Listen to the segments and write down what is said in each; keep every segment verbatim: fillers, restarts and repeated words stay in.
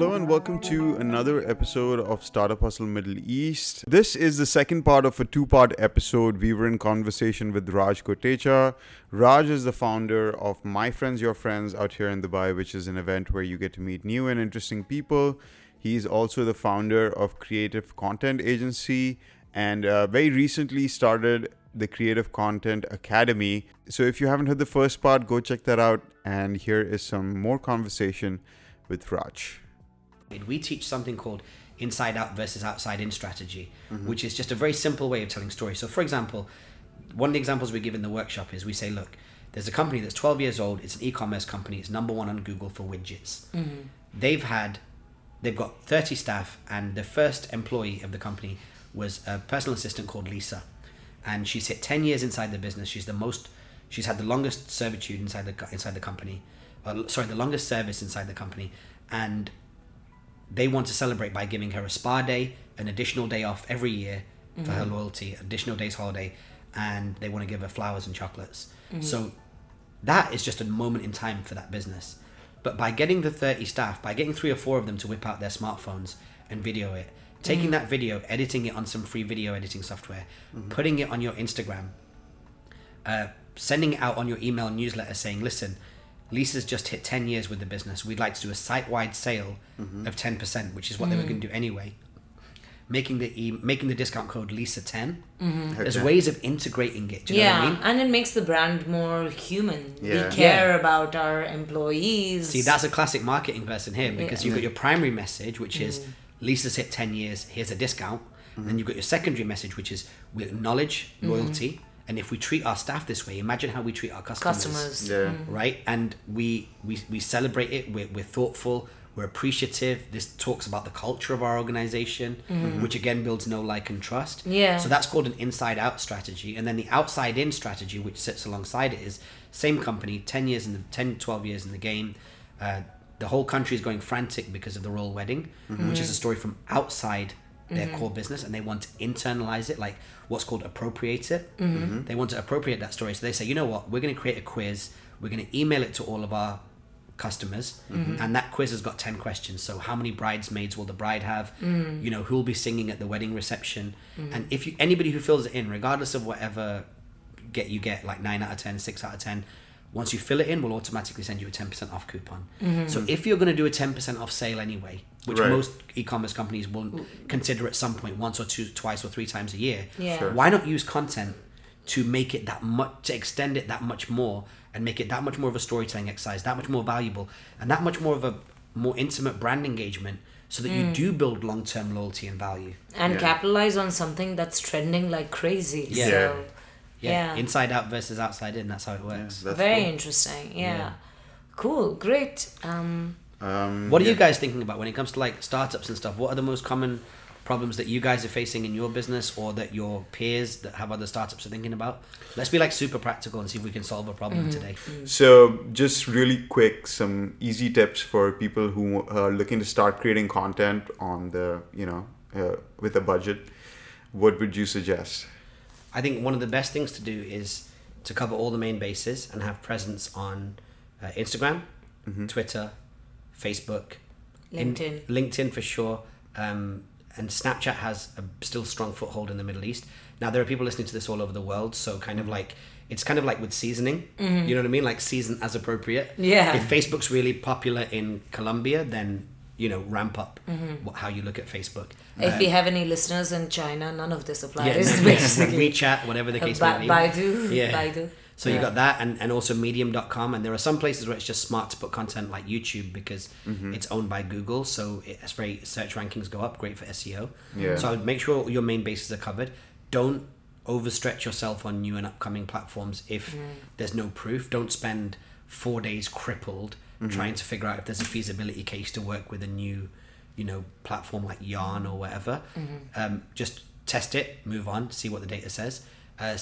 Hello and welcome to another episode of Startup Hustle Middle East. This is the second part of a two-part episode. We were in conversation with Raj Kotecha. Raj is the founder of My Friends, Your Friends out here in Dubai, which is an event where you get to meet new and interesting people. He's also the founder of Creative Content Agency and uh, very recently started the Creative Content Academy. So if you haven't heard the first part, go check that out. And here is some more conversation with Raj. We teach something called inside out versus outside in strategy, mm-hmm. which is just a very simple way of telling stories. So for example, one of the examples we give in the workshop is we say, look, there's a company that's twelve years old. It's an e-commerce company. It's number one on Google for widgets. Mm-hmm. They've had, they've got thirty staff, and the first employee of the company was a personal assistant called Lisa. And she's hit ten years inside the business. She's the most, she's had the longest servitude inside the, inside the company, uh, sorry, the longest service inside the company. And they want to celebrate by giving her a spa day, an additional day off every year for mm-hmm. her loyalty, additional day's holiday, and they want to give her flowers and chocolates. Mm-hmm. So that is just a moment in time for that business. But by getting the thirty staff, by getting three or four of them to whip out their smartphones and video it, taking mm-hmm. that video, editing it on some free video editing software, mm-hmm. putting it on your Instagram, uh, sending it out on your email newsletter saying, listen, Lisa's just hit ten years with the business. We'd like to do a site-wide sale mm-hmm. of ten percent, which is what mm-hmm. they were going to do anyway. Making the e- making the discount code Lisa ten. Mm-hmm. There's okay. ways of integrating it. Do you yeah. know what I mean? And it makes the brand more human. Yeah. We care yeah. about our employees. See, that's a classic marketing person here, because yeah. you've got your primary message, which is mm-hmm. Lisa's hit ten years, here's a discount. Mm-hmm. And then you've got your secondary message, which is we acknowledge loyalty. Mm-hmm. And if we treat our staff this way, imagine how we treat our customers, customers. Yeah. right? And we, we, we celebrate it, we're, we're thoughtful, we're appreciative. This talks about the culture of our organization, mm-hmm. which again builds know, like, and trust. Yeah. So that's called an inside-out strategy. And then the outside-in strategy, which sits alongside it, is same company, ten years in the, ten, twelve years in the game. Uh, the whole country is going frantic because of the royal wedding, mm-hmm. which is a story from outside their mm-hmm. core business, and they want to internalize it, like what's called appropriate it. Mm-hmm. They want to appropriate that story. So they say, you know what, we're going to create a quiz. We're going to email it to all of our customers. Mm-hmm. And that quiz has got ten questions. So how many bridesmaids will the bride have? Mm-hmm. You know, who will be singing at the wedding reception? Mm-hmm. And if you, anybody who fills it in, regardless of whatever get you get, like nine out of ten, six out of ten, once you fill it in, we'll automatically send you a ten percent off coupon. Mm-hmm. So if you're going to do a ten percent off sale anyway, which right. most e-commerce companies will consider at some point, once or two, twice or three times a year, yeah. sure. why not use content to make it that much, to extend it that much more and make it that much more of a storytelling exercise, that much more valuable and that much more of a more intimate brand engagement, so that mm. you do build long-term loyalty and value. And yeah. capitalize on something that's trending like crazy. Yeah. So. Yeah. yeah, inside out versus outside in. That's how it works. Yeah, very cool. interesting. Yeah. yeah, cool, great. Um, um, what are yeah. you guys thinking about when it comes to like startups and stuff? What are the most common problems that you guys are facing in your business, or that your peers that have other startups are thinking about? Let's be like super practical and see if we can solve a problem mm-hmm. today. Mm-hmm. So, just really quick, some easy tips for people who are looking to start creating content on the, you know, uh, with a budget. What would you suggest? I think one of the best things to do is to cover all the main bases and have presence on uh, Instagram, mm-hmm. Twitter, Facebook, LinkedIn, in, LinkedIn for sure. Um, and Snapchat has a still strong foothold in the Middle East. Now there are people listening to this all over the world. So kind mm-hmm. of like, it's kind of like with seasoning, mm-hmm. you know what I mean? Like season as appropriate. Yeah. If Facebook's really popular in Colombia, then you know, ramp up mm-hmm. what, how you look at Facebook. If um, we have any listeners in China, none of this applies. Yeah, no, basically. WeChat, whatever the case ba- may be. Baidu. Yeah. Baidu. So yeah. you got that, and, and also medium dot com. And there are some places where it's just smart to put content like YouTube, because mm-hmm. it's owned by Google. So it's very, search rankings go up, great for S E O. Yeah. So I would make sure your main bases are covered. Don't overstretch yourself on new and upcoming platforms if mm. there's no proof. Don't spend four days crippled Mm-hmm. trying to figure out if there's a feasibility case to work with a new, you know, platform like Yarn or whatever. Mm-hmm. Um, just test it, move on, see what the data says. Uh,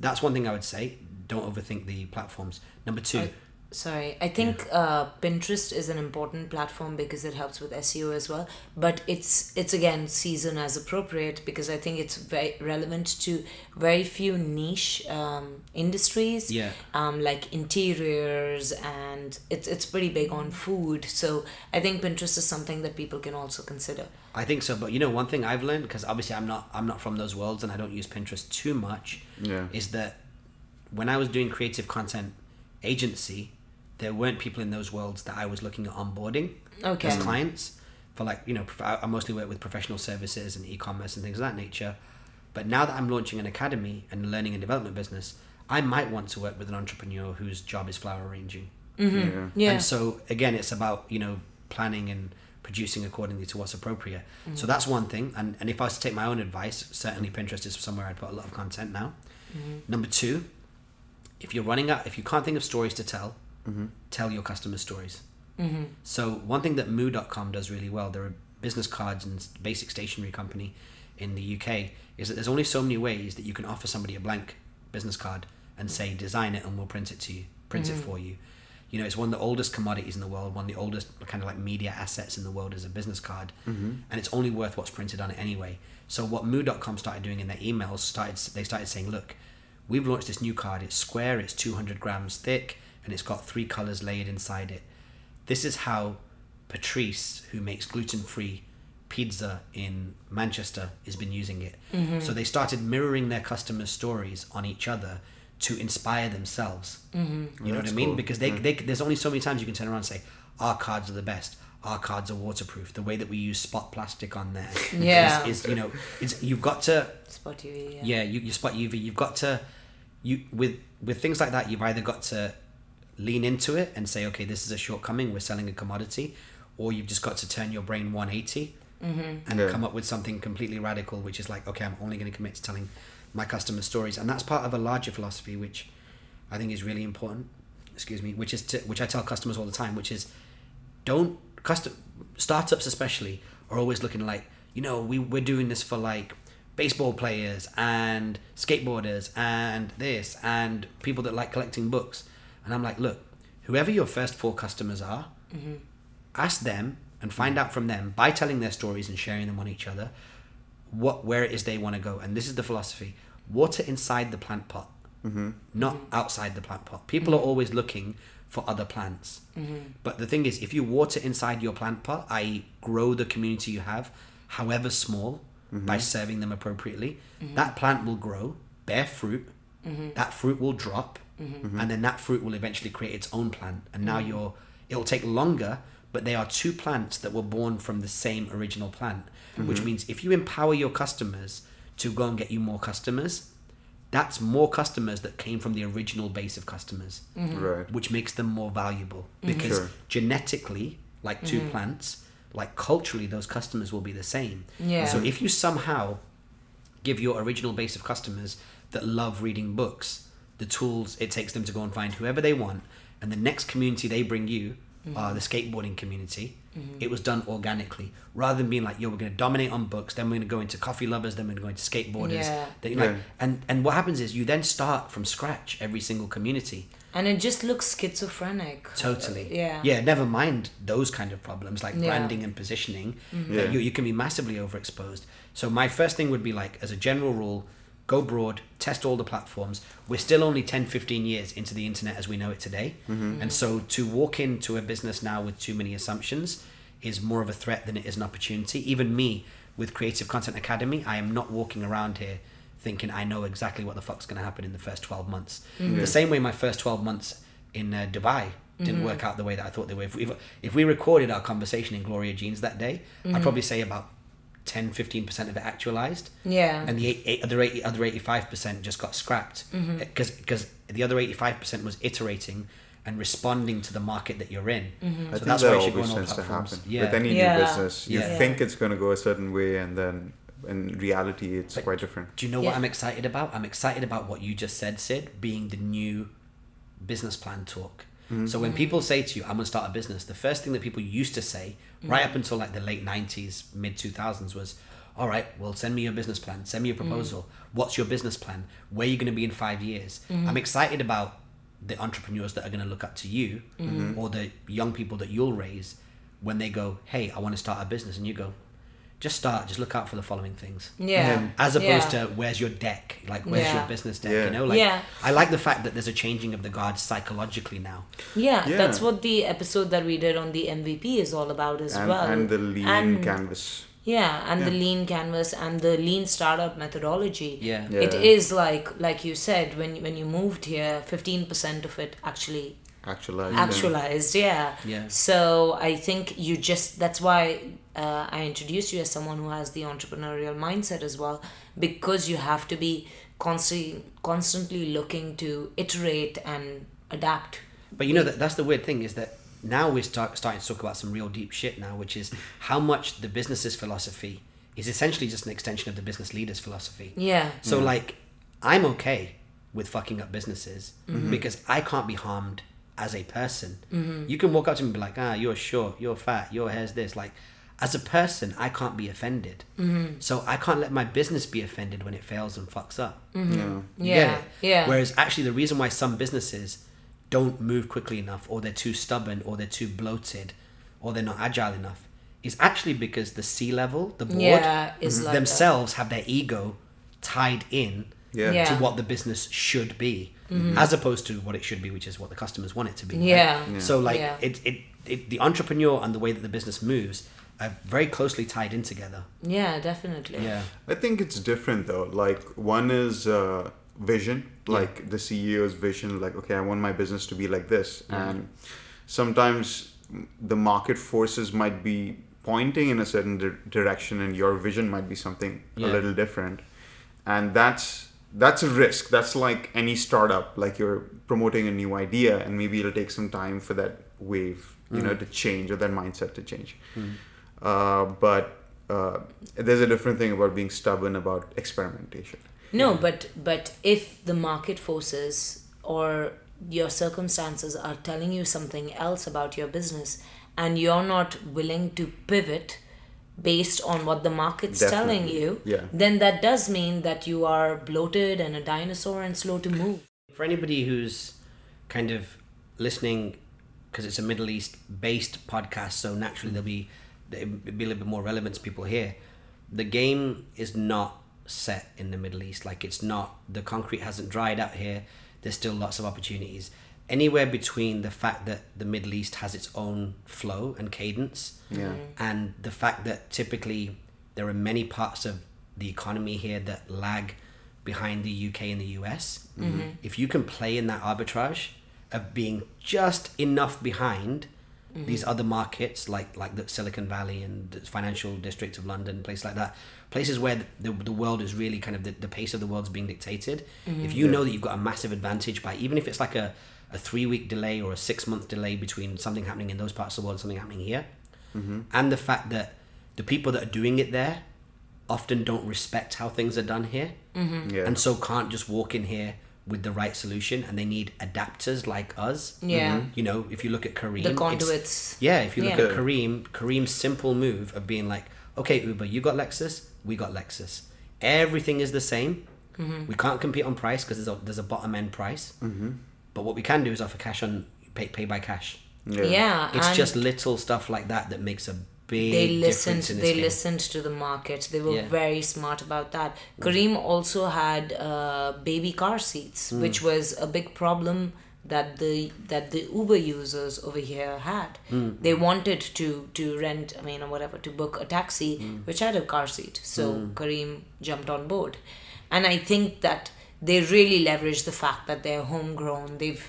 that's one thing I would say. Don't overthink the platforms. Number two, I, Sorry, I think yeah. uh, Pinterest is an important platform because it helps with S E O as well. But it's it's again season as appropriate, because I think it's very relevant to very few niche um, industries. Yeah. Um, like interiors, and it's it's pretty big on food. So I think Pinterest is something that people can also consider. I think so, but you know, one thing I've learned, because obviously I'm not I'm not from those worlds and I don't use Pinterest too much. Yeah. Is that when I was doing creative content agency, there weren't people in those worlds that I was looking at onboarding okay. as clients for, like, you know, I mostly work with professional services and e-commerce and things of that nature. But now that I'm launching an academy and learning and development business, I might want to work with an entrepreneur whose job is flower arranging. Mm-hmm. Yeah. Yeah. And so again, it's about, you know, planning and producing accordingly to what's appropriate. Mm-hmm. So that's one thing. And, and if I was to take my own advice, certainly Pinterest is somewhere I'd put a lot of content now. Mm-hmm. Number two, if you're running out, if you can't think of stories to tell, mm-hmm. tell your customers stories. Mm-hmm. So one thing that Moo dot com does really well, they're a business cards and basic stationery company in the U K, is that there's only so many ways that you can offer somebody a blank business card and say, design it and we'll print it to you, print mm-hmm. it for you. You know, it's one of the oldest commodities in the world, one of the oldest kind of like media assets in the world is a business card. Mm-hmm. And it's only worth what's printed on it anyway. So what Moo dot com started doing in their emails, started they started saying, look, we've launched this new card, it's square, it's two hundred grams thick, and it's got three colors layered inside it. This is how Patrice, who makes gluten-free pizza in Manchester, has been using it. Mm-hmm. So they started mirroring their customers' stories on each other to inspire themselves. Mm-hmm. You well, know what I mean? Cool. Because they, yeah. they, there's only so many times you can turn around and say, our cards are the best. Our cards are waterproof. The way that we use spot plastic on there yeah. is, is, you know, it's, you've got to... Spot U V, yeah. Yeah, you, you spot U V. You've got to... you with with things like that, you've either got to lean into it and say, okay, this is a shortcoming, we're selling a commodity, or you've just got to turn your brain one eighty mm-hmm. and yeah. come up with something completely radical, which is like, okay, I'm only going to commit to telling my customers stories. And that's part of a larger philosophy, which I think is really important, excuse me, which is to, which I tell customers all the time, which is don't... Custom, startups especially are always looking like, you know, we, we're doing this for like baseball players and skateboarders and this and people that like collecting books. And I'm like, look, whoever your first four customers are, mm-hmm. ask them and find out from them by telling their stories and sharing them on each other what where it is they want to go. And this is the philosophy. Water inside the plant pot, mm-hmm. not mm-hmm. outside the plant pot. People mm-hmm. are always looking for other plants. Mm-hmm. But the thing is, if you water inside your plant pot, that is grow the community you have, however small, mm-hmm. by serving them appropriately, mm-hmm. that plant will grow, bear fruit, mm-hmm. that fruit will drop, mm-hmm. and then that fruit will eventually create its own plant. And now mm-hmm. you're, it'll take longer, but they are two plants that were born from the same original plant, mm-hmm. which means if you empower your customers to go and get you more customers, that's more customers that came from the original base of customers, mm-hmm. right. which makes them more valuable mm-hmm. because sure. genetically, like two mm-hmm. plants, like culturally, those customers will be the same. Yeah. So if you somehow give your original base of customers that love reading books the tools it takes them to go and find whoever they want, and the next community they bring you mm-hmm. are the skateboarding community, mm-hmm. it was done organically rather than being like, yo, we're going to dominate on books, then we're going to go into coffee lovers, then we're going to go into skateboarders. Yeah. Then, like, yeah. and, and what happens is you then start from scratch every single community. And it just looks schizophrenic. Totally. Yeah. Yeah, never mind those kind of problems like yeah. branding and positioning. Mm-hmm. Yeah. You, you can be massively overexposed. So my first thing would be like, as a general rule, go broad, test all the platforms. We're still only ten, fifteen years into the internet as we know it today. Mm-hmm. Mm-hmm. And so to walk into a business now with too many assumptions is more of a threat than it is an opportunity. Even me with Creative Content Academy, I am not walking around here thinking I know exactly what the fuck's going to happen in the first twelve months. Mm-hmm. The same way my first twelve months in uh, Dubai didn't mm-hmm. work out the way that I thought they were. If we, if we recorded our conversation in Gloria Jeans that day, mm-hmm. I'd probably say about ten to fifteen percent of it actualized, yeah, and the eight, other eight, other eighty-five percent just got scrapped because mm-hmm. because the other eighty-five percent was iterating and responding to the market that you're in. Mm-hmm. So I think that's that why you should always go on all tends platforms. To happen yeah. with any yeah. new business. You yeah. think it's going to go a certain way, and then in reality, it's but quite different. Do you know yeah. what I'm excited about? I'm excited about what you just said, Sid, being the new business plan talk. Mm-hmm. So when mm-hmm. people say to you, I'm going to start a business, the first thing that people used to say mm-hmm. right up until like the late nineties, mid two thousands was, all right, well, send me your business plan. Send me your proposal. Mm-hmm. What's your business plan? Where are you going to be in five years? Mm-hmm. I'm excited about the entrepreneurs that are going to look up to you, mm-hmm. or the young people that you'll raise when they go, hey, I want to start a business, and you go, just start, just look out for the following things. Yeah. Mm-hmm. As opposed yeah. to where's your deck? Like, where's yeah. your business deck? Yeah. You know, like, yeah. I like the fact that there's a changing of the guard psychologically now. Yeah, yeah. That's what the episode that we did on the M V P is all about as and, well. And the lean and, canvas. Yeah. And yeah. the lean canvas and the lean startup methodology. Yeah. yeah. It is like, like you said, when, when you moved here, fifteen percent of it actually actualized. Actualized. Yeah. Yeah. So I think you just, that's why, Uh, I introduced you as someone who has the entrepreneurial mindset as well, because you have to be constantly, constantly looking to iterate and adapt. But you know, that that's the weird thing is that now we're start, starting to talk about some real deep shit now, which is how much the business's philosophy is essentially just an extension of the business leader's philosophy. Yeah. So mm-hmm. like, I'm okay with fucking up businesses mm-hmm. because I can't be harmed as a person. Mm-hmm. You can walk up to me and be like, ah, you're short, you're fat, your hair's this, like... As a person, I can't be offended. Mm-hmm. So I can't let my business be offended when it fails and fucks up. Mm-hmm. Yeah. You yeah. get it? Yeah. Whereas actually the reason why some businesses don't move quickly enough, or they're too stubborn, or they're too bloated, or they're not agile enough, is actually because the C-level, the board, yeah, mm-hmm. like themselves that. have their ego tied in yeah. Yeah. to what the business should be, mm-hmm. as opposed to what it should be, which is what the customers want it to be. Yeah. Right? yeah. So like yeah. it, it, it, the entrepreneur and the way that the business moves are very closely tied in together. Yeah, definitely. Yeah, I think it's different though. Like one is uh, vision, like yeah. the C E O's vision, like, okay, I want my business to be like this. Mm-hmm. And sometimes the market forces might be pointing in a certain di- direction and your vision might be something yeah. a little different. And that's that's a risk. That's like any startup, like you're promoting a new idea and maybe it'll take some time for that wave, you mm-hmm. know, to change, or that mindset to change. Mm-hmm. Uh, but uh, there's a different thing about being stubborn about experimentation. No, yeah. but but if the market forces or your circumstances are telling you something else about your business and you're not willing to pivot based on what the market's Definitely. telling you, yeah. then that does mean that you are bloated and a dinosaur and slow to move. For anybody who's kind of listening, because it's a Middle East-based podcast, so naturally there'll be... it'd be a little bit more relevant to people here. The game is not set in the Middle East. Like, it's not, the concrete hasn't dried out here. There's still lots of opportunities. Anywhere between the fact that the Middle East has its own flow and cadence, yeah. and the fact that typically there are many parts of the economy here that lag behind the U K and the U S. Mm-hmm. If you can play in that arbitrage of being just enough behind Mm-hmm. these other markets, like like the Silicon Valley and the financial districts of London, places like that, places where the, the, the world is really kind of the, the pace of the world is being dictated. Mm-hmm. If you yeah. know that you've got a massive advantage by, even if it's like a, a three week delay or a six month delay between something happening in those parts of the world and something happening here, mm-hmm. and the fact that the people that are doing it there often don't respect how things are done here, mm-hmm. yeah. and so can't just walk in here with the right solution, and they need adapters like us. Yeah. Mm-hmm. You know, if you look at Kareem, the conduits. Yeah, if you look yeah. at Kareem, Kareem's simple move of being like, okay, Uber, you got Lexus, we got Lexus. Everything is the same. Mm-hmm. We can't compete on price because there's a, there's a bottom end price. Mm-hmm. But what we can do is offer cash on, pay, pay by cash. Yeah. yeah it's just little stuff like that that makes a big they listened, difference in this They game. listened to the market. They were yeah. very smart about that. Kareem also had uh, baby car seats, mm. which was a big problem that the that the Uber users over here had. Mm. They wanted to, to rent, I mean, or whatever, to book a taxi, mm. which had a car seat. So mm. Kareem jumped on board. And I think that they really leveraged the fact that they're homegrown. They've,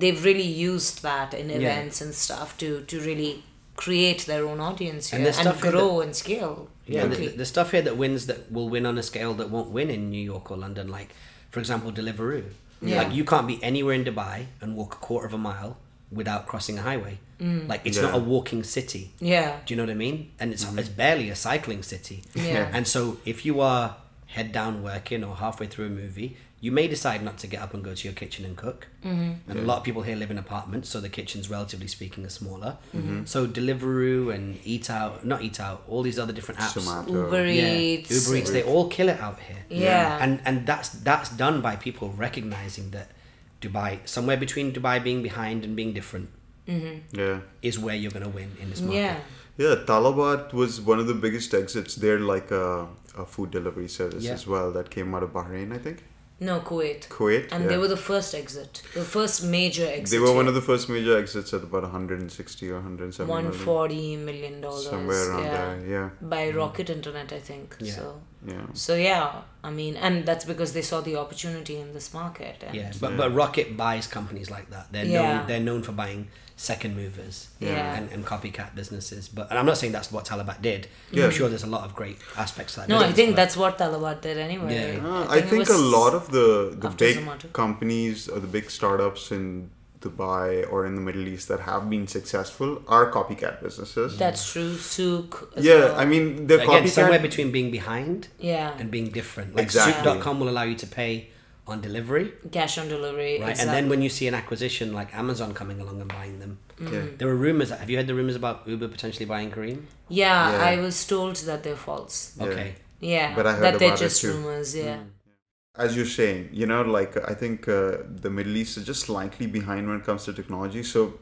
they've really used that in events yeah. and stuff to, to really... create their own audience here and, and stuff grow that, and scale. Yeah, the, the stuff here that wins, that will win on a scale that won't win in New York or London. Like, for example, Deliveroo. Yeah. Like, you can't be anywhere in Dubai and walk a quarter of a mile without crossing a highway. Mm. Like, it's yeah. not a walking city. Yeah. Do you know what I mean? And it's mm-hmm. it's barely a cycling city. Yeah. And so if you are head down working or halfway through a movie, you may decide not to get up and go to your kitchen and cook. Mm-hmm. And yeah. a lot of people here live in apartments, so the kitchens, relatively speaking, are smaller. Mm-hmm. So Deliveroo and Eat Out, not Eat Out, all these other different apps. Tomato. Uber Eats. Yeah. Uber Eats, they all kill it out here. Yeah. yeah. And and that's that's done by people recognizing that Dubai, somewhere between Dubai being behind and being different, mm-hmm. yeah, is where you're going to win in this market. Yeah. Yeah, Talabat was one of the biggest exits. They're like a, a food delivery service yeah. as well that came out of Bahrain, I think. No, Kuwait. Kuwait, And yeah. they were the first exit. The first major exit. They were here. One of the first major exits at about one hundred sixty or one hundred seventy one hundred forty million dollars Somewhere around yeah. there, yeah. By mm. Rocket Internet, I think. Yeah. So, yeah. So, yeah. I mean, and that's because they saw the opportunity in this market. And yeah, but, yeah. but Rocket buys companies like that. They're yeah. known, they're known for buying second movers yeah. and, and copycat businesses. But and I'm not saying that's what Talabat did. Yeah. I'm sure there's a lot of great aspects of that. No, business, I think that's what Talabat did anyway. Yeah. Uh, I think, I think a lot of the, the big Zomato. companies or the big startups in Dubai or in the Middle East that have been successful are copycat businesses. That's true. Souk. Yeah, well. I mean, they're Again, copycat. Somewhere between being behind yeah. and being different. Like exactly. Souk dot com will allow you to pay on delivery, cash on delivery, right? Exactly. And then when you see an acquisition like Amazon coming along and buying them, mm. yeah. there were rumors. Have you heard the rumors about Uber potentially buying Kareem? Yeah, yeah. I was told that they're false. Yeah. Okay, yeah, but I heard that about they're just rumors. Yeah, mm. as you're saying, you know, like I think uh, the Middle East is just slightly behind when it comes to technology. So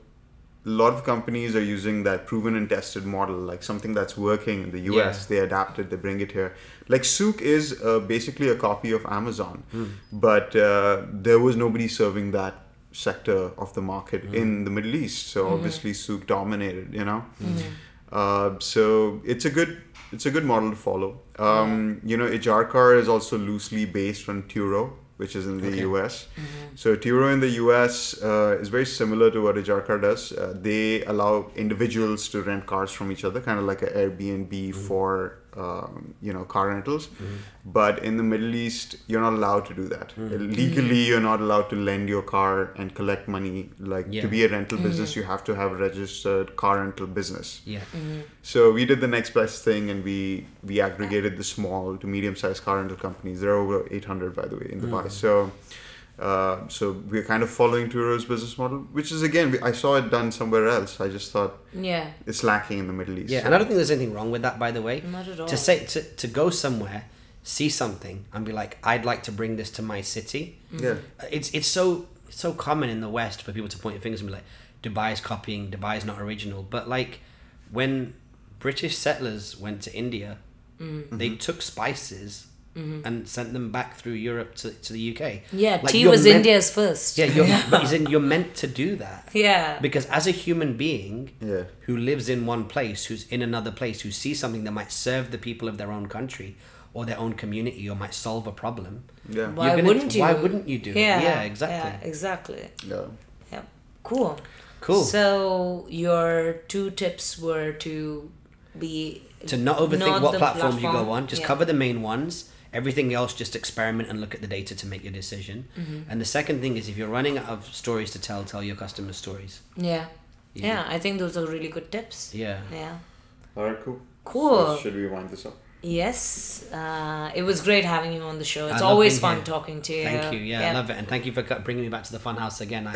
a lot of companies are using that proven and tested model, like something that's working in the U S. Yeah. They adapt it, they bring it here. Like Souk is uh, basically a copy of Amazon, mm. but uh, there was nobody serving that sector of the market mm. in the Middle East. So mm-hmm. obviously Souk dominated, you know. Mm-hmm. Uh, so it's a good it's a good model to follow. Um, yeah. You know, Ijarkar is also loosely based on Turo, which is in the okay. U S. Mm-hmm. So Turo in the U S uh, is very similar to what Ijarkar does. Uh, they allow individuals to rent cars from each other, kind of like an Airbnb mm-hmm. for um, you know, car rentals. Mm-hmm. But in the Middle East, you're not allowed to do that. Mm-hmm. Legally, you're not allowed to lend your car and collect money. Like yeah. to be a rental mm-hmm. business, you have to have a registered car rental business. Yeah. Mm-hmm. So we did the next best thing, and we we aggregated the small to medium-sized car rental companies. There are over eight hundred, by the way, in Dubai. Mm-hmm. So, uh, so we're kind of following Turo's business model, which is again, I saw it done somewhere else. I just thought, yeah, it's lacking in the Middle East. Yeah, so. And I don't think there's anything wrong with that, by the way. Not at all. To say to to go somewhere, see something, and be like, I'd like to bring this to my city. Mm-hmm. Yeah, it's it's so it's so common in the West for people to point fingers and be like, Dubai is copying, Dubai is not original. But like, when British settlers went to India, mm-hmm. they took spices. Mm-hmm. And sent them back through Europe to, to the U K. Yeah, like tea was meant, India's first. Yeah, you're, yeah. But in, you're meant to do that. Yeah. Because as a human being yeah. who lives in one place, who's in another place, who sees something that might serve the people of their own country or their own community or might solve a problem. Yeah. Why gonna, wouldn't you? Why wouldn't you do yeah. it? Yeah, exactly. Yeah, exactly. Yeah. Yeah. Cool. Cool. So your two tips were to be... To not overthink what platform, platform you go on. Just yeah. cover the main ones. Everything else, just experiment and look at the data to make your decision. Mm-hmm. And the second thing is, if you're running out of stories to tell, tell your customers stories. Yeah. Yeah, yeah I think those are really good tips. Yeah. Yeah. All right, cool. Cool. So should we wind this up? Yes. Uh, it was great having you on the show. It's always fun here. Talking to you. Thank you. Yeah, yeah, I love it. And thank you for bringing me back to the fun house again. I,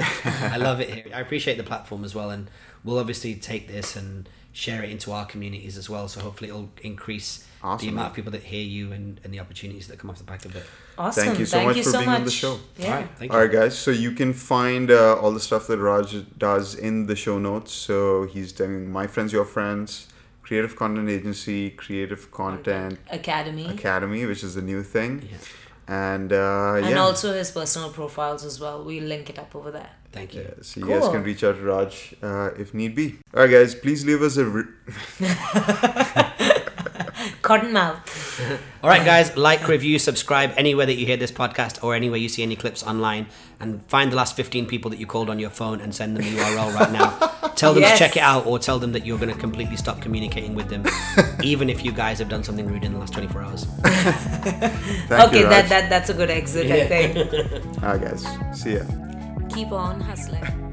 I love it here. I appreciate the platform as well. And we'll obviously take this and share it into our communities as well. So hopefully it'll increase... Awesome. The amount of people that hear you and, and the opportunities that come off the back of it. Awesome. Thank you so Thank much you for so being much. on the show. Yeah. All right. Thank you. All right, guys. So you can find uh, all the stuff that Raj does in the show notes. So he's doing My Friends, Your Friends, Creative Content Agency, Creative Content Academy, Academy, which is the new thing. Yeah. And uh, and yeah. also his personal profiles as well. We'll link it up over there. Thank you. Yeah, so cool. You guys can reach out to Raj uh, if need be. All right, guys. Please leave us a... Re- Cotton mouth. All right, guys. Like, review, subscribe anywhere that you hear this podcast or anywhere you see any clips online. And find the last fifteen people that you called on your phone and send them the U R L right now. Tell them yes. to check it out or tell them that you're going to completely stop communicating with them, even if you guys have done something rude in the last twenty-four hours. Okay, you, that, that that's a good exit, yeah. I think. All right, guys. See ya. Keep on hustling.